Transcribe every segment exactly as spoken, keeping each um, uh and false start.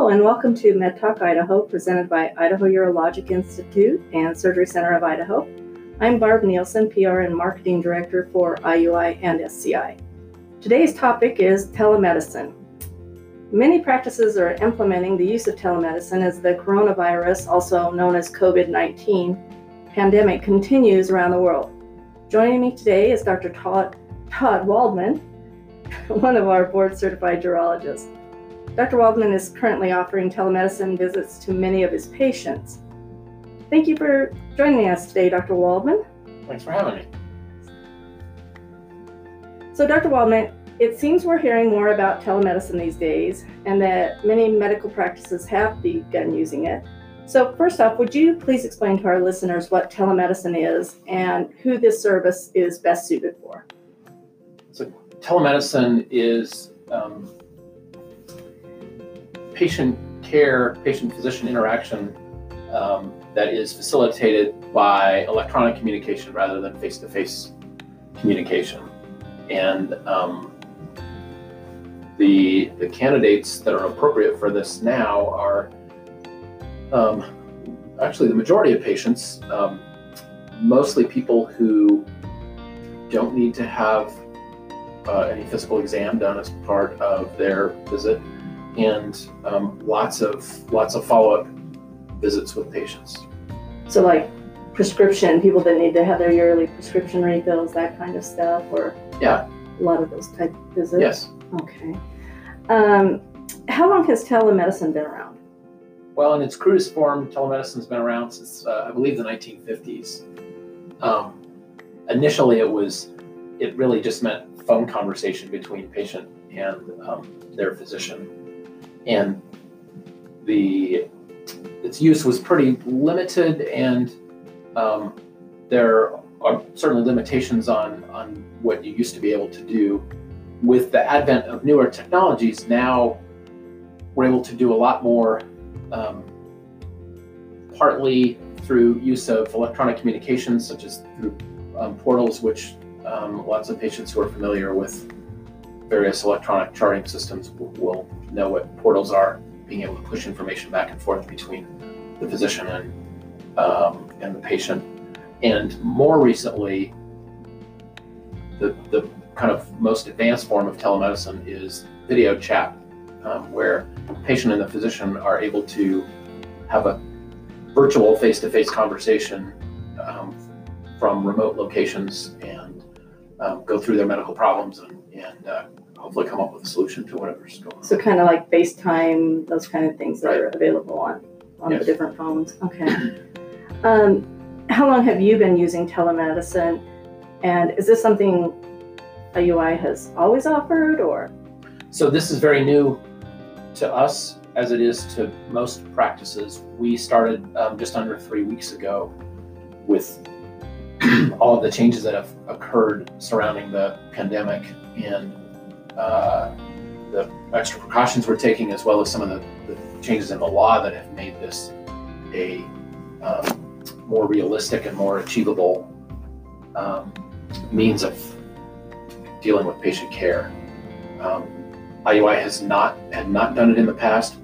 Hello and welcome to MedTalk Idaho, presented by Idaho Urologic Institute and Surgery Center of Idaho. I'm Barb Nielsen, P R and Marketing Director for I U I and S C I. Today's topic is telemedicine. Many practices are implementing the use of telemedicine as the coronavirus, also known as COVID nineteen, pandemic continues around the world. Joining me today is Doctor Todd, Todd Waldman, one of our board-certified urologists. Doctor Waldman is currently offering telemedicine visits to many of his patients. Thank you for joining us today, Doctor Waldman. Thanks for having me. So, Doctor Waldman, it seems we're hearing more about telemedicine these days and that many medical practices have begun using it. So first off, would you please explain to our listeners what telemedicine is and who this service is best suited for? So telemedicine is um, patient care, patient-physician interaction um, that is facilitated by electronic communication rather than face-to-face communication. And um, the the candidates that are appropriate for this now are um, actually the majority of patients, um, mostly people who don't need to have uh, any physical exam done as part of their visit. And um, lots of lots of follow-up visits with patients. So, like prescription, people that need to have their yearly prescription refills, that kind of stuff, or yeah, a lot of those type visits. Yes. Okay. Um, how long has telemedicine been around? Well, in its crudest form, telemedicine's been around since uh, I believe the nineteen fifties. Um, initially, it was it really just meant phone conversation between patient and um, their physician. And the its use was pretty limited, and um, there are certainly limitations on, on what you used to be able to do. With the advent of newer technologies, now we're able to do a lot more, um, partly through use of electronic communications, such as through um, portals, which um, lots of patients who are familiar with various electronic charting systems will know what portals are, being able to push information back and forth between the physician and, um, and the patient. And more recently, the, the kind of most advanced form of telemedicine is video chat, um, where the patient and the physician are able to have a virtual face-to-face conversation um, from remote locations and um, go through their medical problems and, and uh, hopefully come up with a solution to whatever's going on. So kind of like FaceTime, those kind of things that right. are available on, on yes. the different phones. Okay. um, how long have you been using telemedicine? And is this something I U I has always offered or? So this is very new to us as it is to most practices. We started um, just under three weeks ago with all of the changes that have occurred surrounding the pandemic and Uh, the extra precautions we're taking, as well as some of the, the changes in the law that have made this a um, more realistic and more achievable um, means of dealing with patient care. Um, I U I has not had not done it in the past.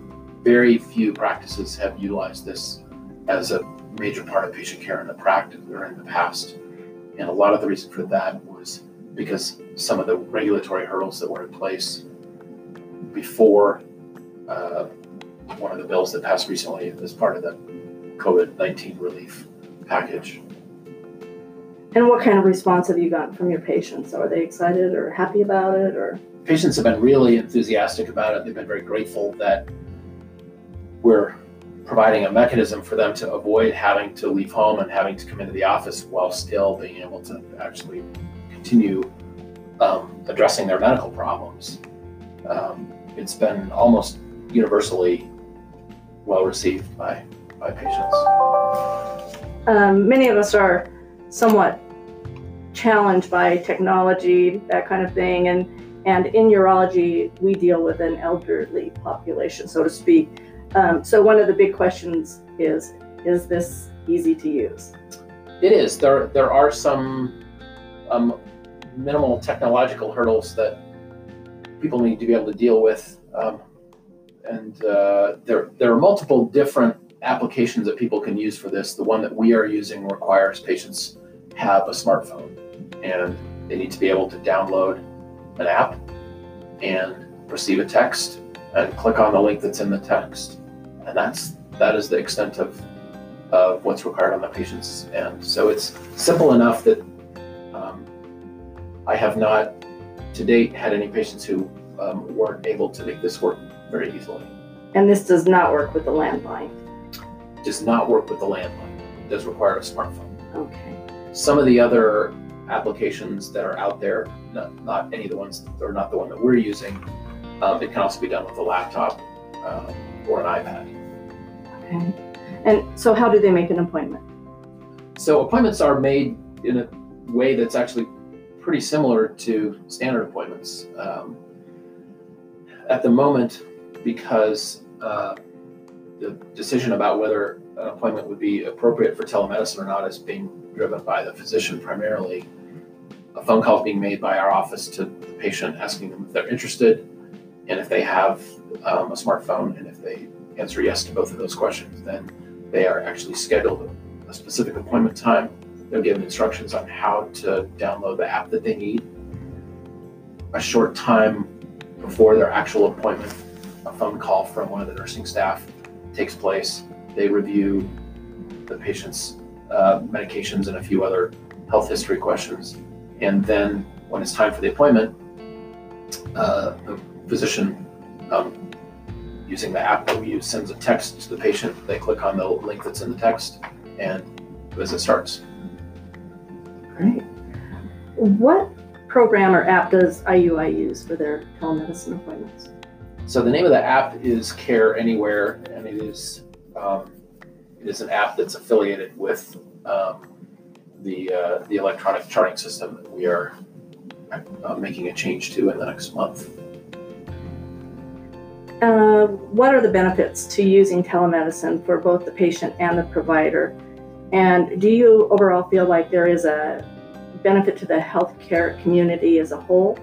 Very few practices have utilized this as a major part of patient care in the practice or in the past, and a lot of the reason for that was because some of the regulatory hurdles that were in place before uh, one of the bills that passed recently as part of the COVID nineteen relief package. And what kind of response have you gotten from your patients? Are they excited or happy about it? Or patients have been really enthusiastic about it. They've been very grateful that we're providing a mechanism for them to avoid having to leave home and having to come into the office while still being able to actually continue um, addressing their medical problems. Um, it's been almost universally well received by, by patients. Um, many of us are somewhat challenged by technology, that kind of thing, and, and in urology, we deal with an elderly population, so to speak. Um, so one of the big questions is, is this easy to use? It is. There, there are some um, minimal technological hurdles that people need to be able to deal with. Um, and uh, there there are multiple different applications that people can use for this. The one that we are using requires patients have a smartphone, and they need to be able to download an app and receive a text and click on the link that's in the text. And that's that is the extent of of what's required on the patient's end. So it's simple enough that um, I have not to date had any patients who um, weren't able to make this work very easily. And this does not work with the landline? Does not work with the landline. It does require a smartphone. Okay. Some of the other applications that are out there, not, not any of the ones that are not the one that we're using, um, it can also be done with a laptop uh, or an iPad. Okay. And so how do they make an appointment? So appointments are made in a way that's actually pretty similar to standard appointments. Um, at the moment, because uh, the decision about whether an appointment would be appropriate for telemedicine or not is being driven by the physician primarily, a phone call is being made by our office to the patient asking them if they're interested and if they have um, a smartphone, and if they answer yes to both of those questions, then they are actually scheduled a specific appointment time. They're given instructions on how to download the app that they need. A short time before their actual appointment, a phone call from one of the nursing staff takes place. They review the patient's uh, medications and a few other health history questions. And then when it's time for the appointment, uh, the physician, um, using the app that we use, sends a text to the patient. They click on the link that's in the text, and the visit starts. Great. What program or app does I U I use for their telemedicine appointments? So the name of the app is Care Anywhere, and it is um, it is an app that's affiliated with um, the uh, the electronic charting system that we are uh, making a change to in the next month. Uh, what are the benefits to using telemedicine for both the patient and the provider? And do you overall feel like there is a benefit to the healthcare community as a whole?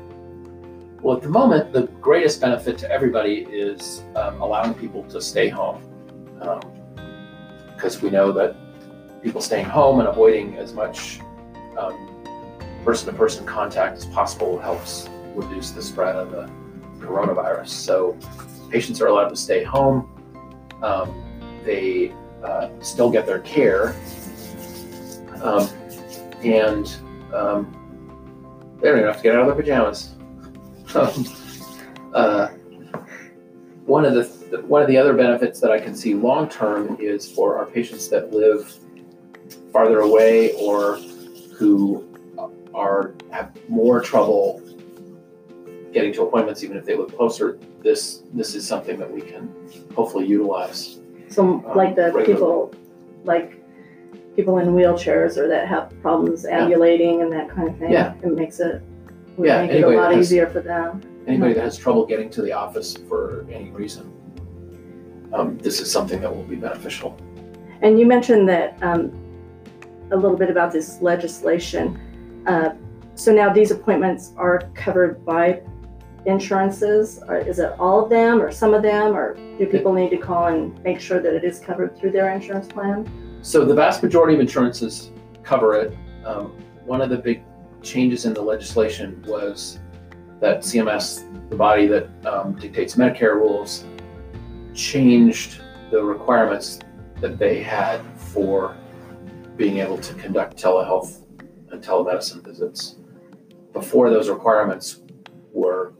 Well, at the moment, the greatest benefit to everybody is um, allowing people to stay home, because um, we know that people staying home and avoiding as much um, person-to-person contact as possible helps reduce the spread of the coronavirus. So patients are allowed to stay home. Um, they uh, still get their care, um, and um, they don't even have to get out of their pajamas. uh, one of the th- one of the other benefits that I can see long term is for our patients that live farther away or who are have more trouble getting to appointments, even if they live closer. This this is something that we can hopefully utilize. So, um, like the regularly. people, like people in wheelchairs or that have problems ambulating, yeah, and that kind of thing. Yeah, it makes it would yeah. make anybody it a lot has, easier for them. Anybody mm-hmm. that has trouble getting to the office for any reason, um, this is something that will be beneficial. And you mentioned that um, a little bit about this legislation. Uh, so now these appointments are covered by insurances, or is it all of them or some of them, or do people need to call and make sure that it is covered through their insurance plan? So the vast majority of insurances cover it. Um, one of the big changes in the legislation was that C M S, the body that um, dictates Medicare rules, changed the requirements that they had for being able to conduct telehealth and telemedicine visits. Before, those requirements were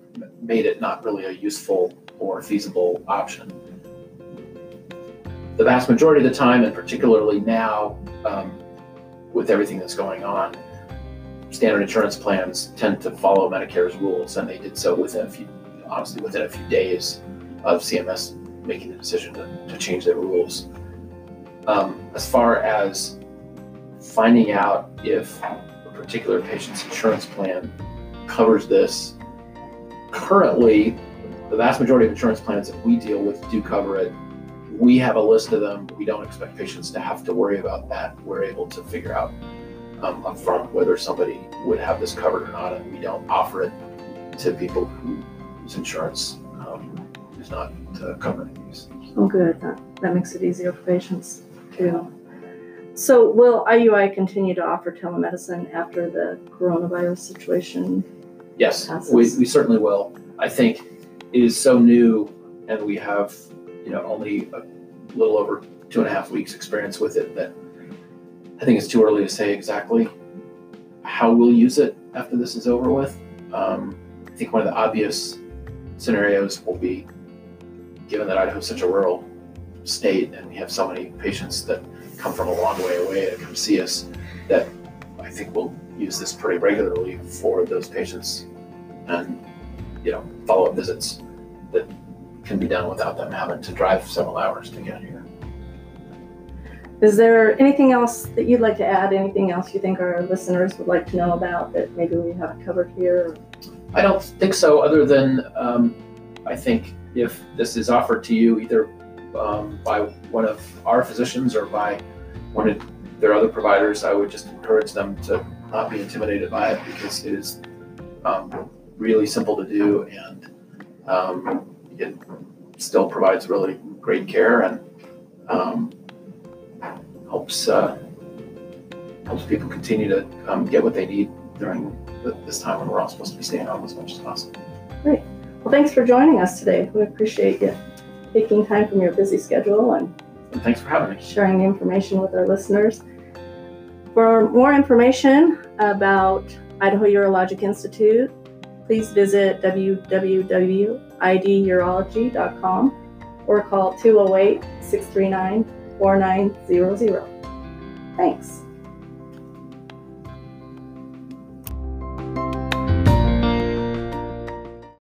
made it not really a useful or feasible option. The vast majority of the time, and particularly now um, with everything that's going on, standard insurance plans tend to follow Medicare's rules, and they did so within a few, honestly, within a few days of C M S making the decision to, to change their rules. Um, as far as finding out if a particular patient's insurance plan covers this, currently, the vast majority of insurance plans that we deal with do cover it. We have a list of them. We don't expect patients to have to worry about that. We're able to figure out um, up front whether somebody would have this covered or not, and we don't offer it to people whose insurance um, who's not uh, covering these. Oh, good. That, that makes it easier for patients too. So will I U I continue to offer telemedicine after the coronavirus situation? Yes, we, we certainly will. I think it is so new, and we have, you know, only a little over two and a half weeks experience with it, that I think it's too early to say exactly how we'll use it after this is over with. Um, I think one of the obvious scenarios will be, given that Idaho is such a rural state and we have so many patients that come from a long way away to come see us, that I think we'll use this pretty regularly for those patients, and, you know, follow-up visits that can be done without them having to drive several hours to get here. Is there anything else that you'd like to add? Anything else you think our listeners would like to know about that maybe we haven't covered here? I don't think so, other than um, I think if this is offered to you either um, by one of our physicians or by one of their other providers, I would just encourage them to not be intimidated by it, because it is um, really simple to do, and um, it still provides really great care, and um, helps uh, helps people continue to um, get what they need during the, this time when we're all supposed to be staying home as much as possible. Great. Well, thanks for joining us today. We appreciate you taking time from your busy schedule, and, and thanks for having me. Sharing the information with our listeners. For more information about Idaho Urologic Institute, please visit w w w dot i d urology dot com or call two oh eight, six three nine, four nine zero zero. Thanks.